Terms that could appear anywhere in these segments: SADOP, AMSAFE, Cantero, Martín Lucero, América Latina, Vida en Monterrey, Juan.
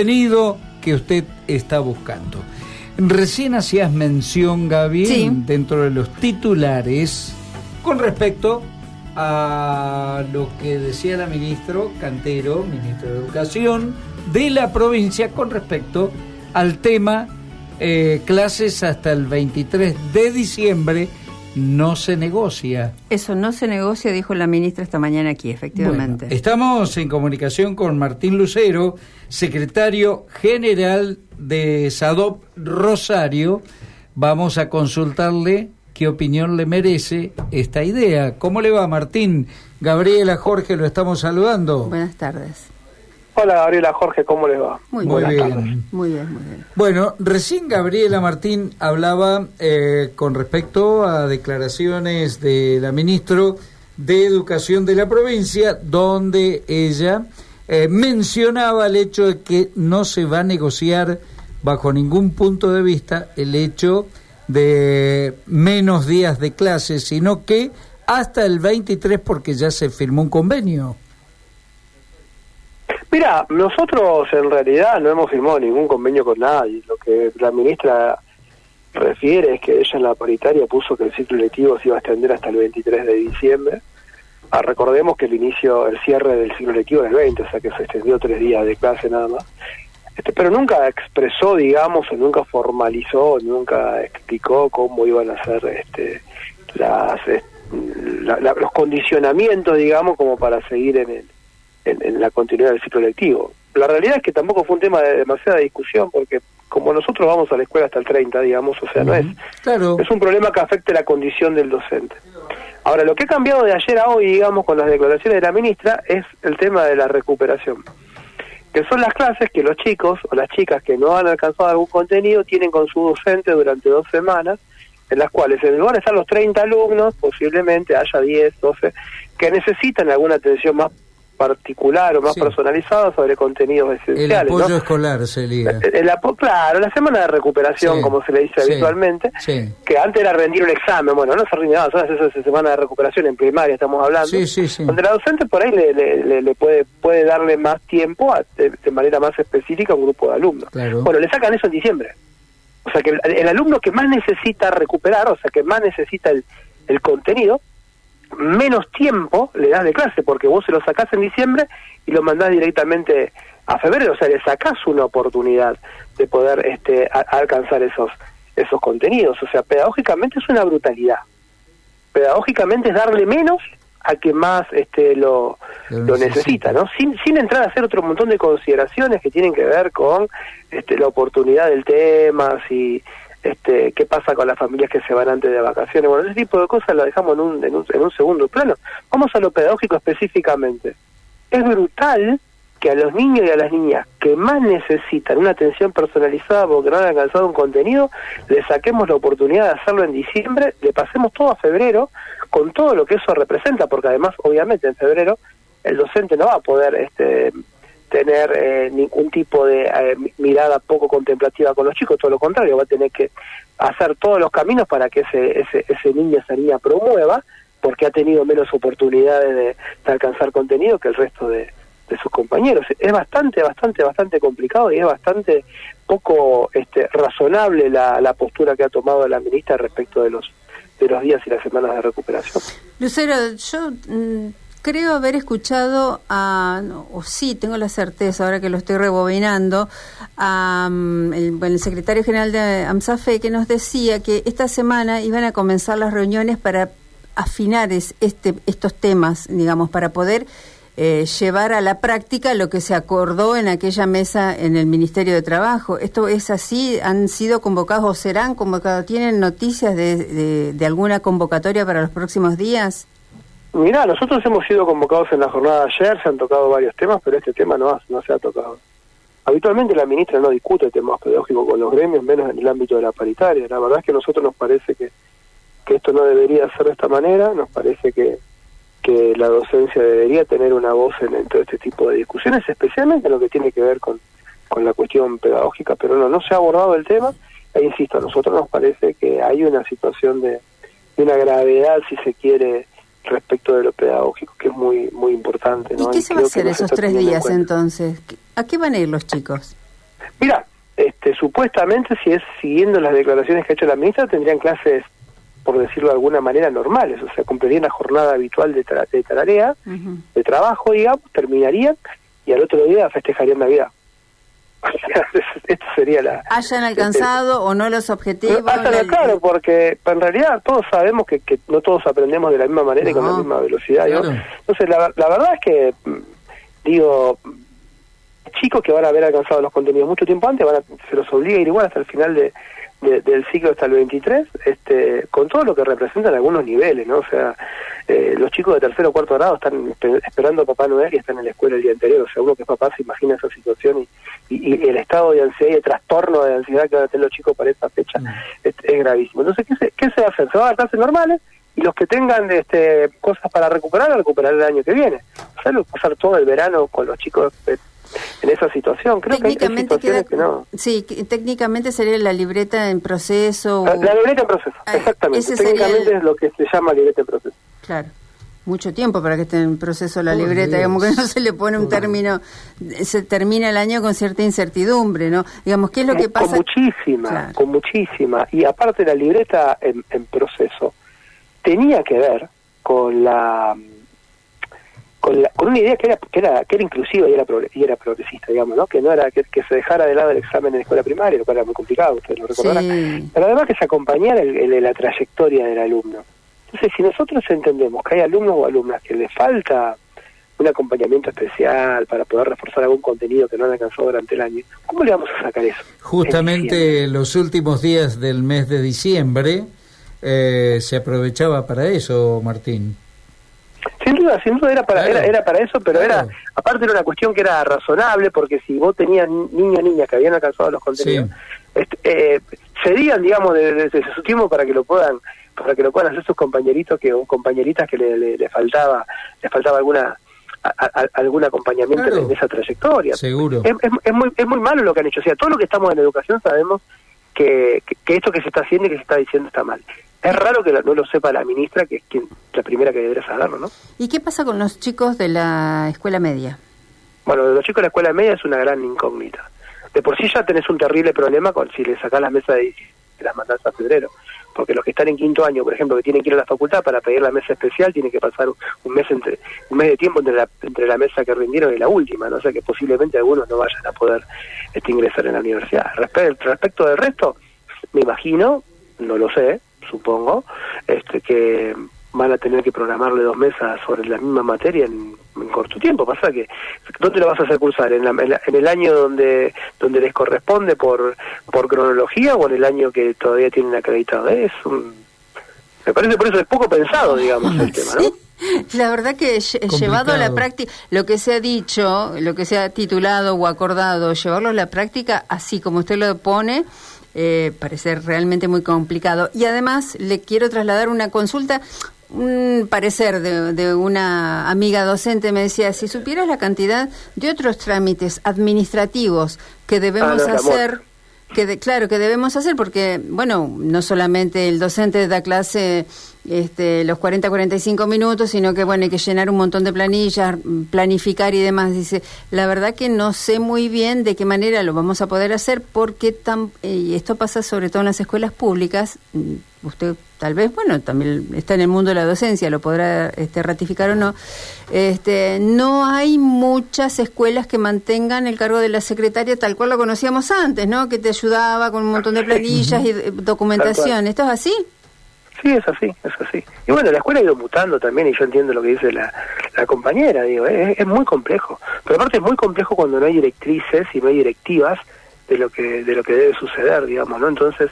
Contenido que usted está buscando. Recién hacías mención, Gaby, sí, dentro de los titulares con respecto a lo que decía la ministra Cantero, ministra de Educación de la provincia, con respecto al tema clases hasta el 23 de diciembre. No se negocia. Eso no se negocia, dijo la ministra esta mañana aquí, efectivamente. Bueno, estamos en comunicación con Martín Lucero, secretario general de SADOP Rosario. Vamos a consultarle qué opinión le merece esta idea. ¿Cómo le va, Martín? Gabriela, Jorge, lo estamos saludando. Buenas tardes. Hola, Gabriela, Jorge, ¿cómo les va? Muy bien. Bueno, recién Gabriela, Martín hablaba con respecto a declaraciones de la ministra de Educación de la provincia, donde ella mencionaba el hecho de que no se va a negociar bajo ningún punto de vista el hecho de menos días de clases, sino que hasta el 23, porque ya se firmó un convenio. Mira, nosotros en realidad no hemos firmado ningún convenio con nadie. Lo que la ministra refiere es que ella en la paritaria puso que el ciclo lectivo se iba a extender hasta el 23 de diciembre. Recordemos que el cierre del ciclo lectivo es el 20, o sea que se extendió 3 días de clase nada más. Pero nunca expresó, digamos, o nunca formalizó, nunca explicó cómo iban a ser los condicionamientos, digamos, como para seguir en la continuidad del ciclo lectivo. La realidad es que tampoco fue un tema de demasiada discusión, porque como nosotros vamos a la escuela hasta el 30, digamos, o sea, no es... Claro. Es un problema que afecte la condición del docente. Ahora, lo que ha cambiado de ayer a hoy, digamos, con las declaraciones de la ministra, es el tema de la recuperación, que son las clases que los chicos o las chicas que no han alcanzado algún contenido tienen con su docente durante 2 semanas, en las cuales en lugar de estar los 30 alumnos, posiblemente haya 10, 12, que necesitan alguna atención más particular o más personalizado sobre contenidos esenciales. El apoyo, ¿no?, escolar sería. Claro, la semana de recuperación, como se le dice habitualmente, que antes era rendir un examen. Bueno, no se rinde nada, son esas semanas de recuperación en primaria, estamos hablando. Sí. Donde la docente por ahí le puede darle más tiempo de manera más específica a un grupo de alumnos. Claro. Bueno, le sacan eso en diciembre. O sea que el alumno que más necesita recuperar, o sea que más necesita el contenido, menos tiempo le das de clase, porque vos se lo sacás en diciembre y lo mandás directamente a febrero, o sea, le sacás una oportunidad de poder alcanzar esos contenidos. O sea, pedagógicamente es una brutalidad. Pedagógicamente es darle menos a que más lo necesita, ¿no? Sin entrar a hacer otro montón de consideraciones que tienen que ver con la oportunidad del tema, si... qué pasa con las familias que se van antes de vacaciones. Bueno, ese tipo de cosas lo dejamos en un segundo plano. Vamos a lo pedagógico específicamente. Es brutal que a los niños y a las niñas que más necesitan una atención personalizada porque no han alcanzado un contenido, les saquemos la oportunidad de hacerlo en diciembre, le pasemos todo a febrero, con todo lo que eso representa, porque además, obviamente, en febrero el docente no va a poder... tener ningún tipo de mirada poco contemplativa con los chicos, todo lo contrario, va a tener que hacer todos los caminos para que ese niño, esa niña promueva, porque ha tenido menos oportunidades de alcanzar contenido que el resto de sus compañeros. Es bastante complicado y es bastante poco razonable la postura que ha tomado la ministra respecto de los días y las semanas de recuperación. Lucero, yo... creo haber escuchado tengo la certeza, ahora que lo estoy rebobinando, el secretario general de AMSAFE, que nos decía que esta semana iban a comenzar las reuniones para afinar estos temas, digamos, para poder llevar a la práctica lo que se acordó en aquella mesa en el Ministerio de Trabajo. ¿Esto es así? ¿Han sido convocados o serán convocados? ¿Tienen noticias de alguna convocatoria para los próximos días? Mirá, nosotros hemos sido convocados en la jornada de ayer, se han tocado varios temas, pero este tema no se ha tocado. Habitualmente la ministra no discute temas pedagógicos con los gremios, menos en el ámbito de la paritaria. La verdad es que a nosotros nos parece que esto no debería ser de esta manera, nos parece que la docencia debería tener una voz en todo este tipo de discusiones, especialmente en lo que tiene que ver con la cuestión pedagógica, pero no se ha abordado el tema, e insisto, a nosotros nos parece que hay una situación de una gravedad, si se quiere, respecto de lo pedagógico, que es muy muy importante, ¿no? ¿Y qué se va a hacer esos 3 días entonces? ¿A qué van a ir los chicos? Mira, supuestamente, si es siguiendo las declaraciones que ha hecho la ministra, tendrían clases, por decirlo de alguna manera, normales, o sea, cumplirían la jornada habitual de tarea, uh-huh, de trabajo, digamos, terminarían, y al otro día festejarían Navidad. Esto sería la... Hayan alcanzado o no los objetivos... Claro, porque en realidad todos sabemos que no todos aprendemos de la misma manera, no, y con la misma velocidad, claro, ¿no? Entonces, la verdad es que, digo, chicos que van a haber alcanzado los contenidos mucho tiempo antes, se los obliga a ir igual hasta el final del ciclo, hasta el 23, con todo lo que representan algunos niveles, ¿no? O sea, los chicos de tercero o cuarto grado están esperando a Papá Noel y están en la escuela el día anterior. O sea, uno que es papá se imagina esa situación y el estado de ansiedad y el trastorno de ansiedad que van a tener los chicos para esta fecha es gravísimo. Entonces, ¿qué se hace? Se van a clases normales, y los que tengan cosas para recuperar el año que viene. O sea, pasar todo el verano con los chicos... en esa situación, creo que hay situaciones que no. Sí, técnicamente sería la libreta en proceso. La libreta en proceso, exactamente. Técnicamente es lo que se llama libreta en proceso. Claro, mucho tiempo para que esté en proceso la libreta, digamos que no se le pone un término, se termina el año con cierta incertidumbre, ¿no? Digamos, ¿qué es lo que pasa? Con muchísima. Y aparte la libreta en proceso tenía que ver con una idea que era inclusiva y era progresista, digamos, ¿no? Que no era que se dejara de lado el examen en la escuela primaria, lo cual era muy complicado, ustedes lo recordarán, sí, pero además que se acompañara la trayectoria del alumno. Entonces, si nosotros entendemos que hay alumnos o alumnas que les falta un acompañamiento especial para poder reforzar algún contenido que no han alcanzado durante el año, ¿cómo le vamos a sacar eso? Justamente los últimos días del mes de diciembre se aprovechaba para eso, Martín. Sin duda era para eso, pero claro, aparte era una cuestión que era razonable, porque si vos tenías niños o niñas que habían alcanzado los contenidos, sí, cedían, digamos, desde su tiempo para que lo puedan hacer sus compañeritos o compañeritas que les faltaba algún acompañamiento, claro, en esa trayectoria. Seguro. Es muy malo lo que han hecho. O sea, todo lo que estamos en educación sabemos que esto que se está haciendo y que se está diciendo está mal. Es raro que no lo sepa la ministra, que es la primera que debería saberlo, ¿no? ¿Y qué pasa con los chicos de la escuela media? Bueno, los chicos de la escuela media es una gran incógnita. De por sí ya tenés un terrible problema si le sacás las mesas de las mandás a febrero. Porque los que están en quinto año, por ejemplo, que tienen que ir a la facultad para pedir la mesa especial, tienen que pasar un mes de tiempo entre la mesa que rindieron y la última, ¿no? O sea que posiblemente algunos no vayan a poder ingresar en la universidad. Respecto del resto, me imagino, no lo sé, supongo, que van a tener que programarle 2 mesas sobre la misma materia en corto tiempo. Pasa que no te lo vas a hacer cursar en el año donde les corresponde por cronología, o en el año que todavía tienen acreditado. Me parece, por eso es poco pensado, digamos, el tema, ¿no? La verdad que llevado a la práctica, lo que se ha dicho, lo que se ha titulado o acordado, llevarlo a la práctica, así como usted lo pone, parece realmente muy complicado. Y además le quiero trasladar una consulta, un parecer de una amiga docente. Me decía, si supieras la cantidad de otros trámites administrativos que debemos hacer, que debemos hacer, porque, bueno, no solamente el docente da clase los 40-45 minutos, sino que, bueno, hay que llenar un montón de planillas, planificar y demás. Dice, la verdad que no sé muy bien de qué manera lo vamos a poder hacer, porque y esto pasa sobre todo en las escuelas públicas. Usted tal vez, bueno, también está en el mundo de la docencia, lo podrá ratificar o no. No hay muchas escuelas que mantengan el cargo de la secretaria tal cual lo conocíamos antes, ¿no? Que te ayudaba con un montón de planillas y documentación. ¿Esto es así? Sí, es así. Y bueno, la escuela ha ido mutando también, y yo entiendo lo que dice la compañera, digo, es muy complejo. Pero aparte es muy complejo cuando no hay directrices y no hay directivas de lo que debe suceder, digamos, ¿no? Entonces,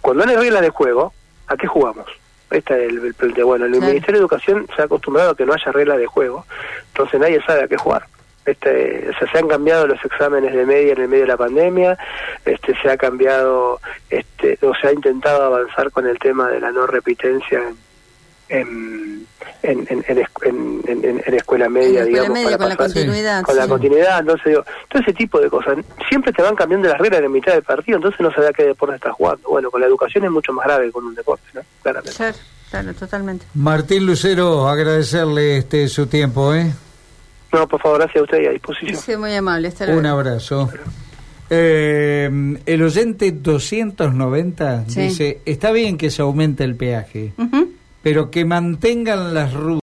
cuando no hay reglas de juego, ¿a qué jugamos? Este es el planteo. Bueno, el Ministerio de Educación se ha acostumbrado a que no haya reglas de juego, entonces nadie sabe a qué jugar. Se han cambiado los exámenes de media en el medio de la pandemia, se ha cambiado, o se ha intentado avanzar con el tema de la no repitencia en escuela media, digamos, con la continuidad. Con la continuidad, entonces digo, todo ese tipo de cosas. Siempre te van cambiando las reglas en la mitad del partido, entonces no sabes a qué deporte estás jugando. Bueno, con la educación es mucho más grave que con un deporte, ¿no? Claramente. Claro, totalmente. Martín Lucero, agradecerle su tiempo, No, por favor, gracias a usted y a disposición. Sí, muy amable. Un abrazo. El oyente 290 dice, está bien que se aumente el peaje, pero que mantengan las rutas.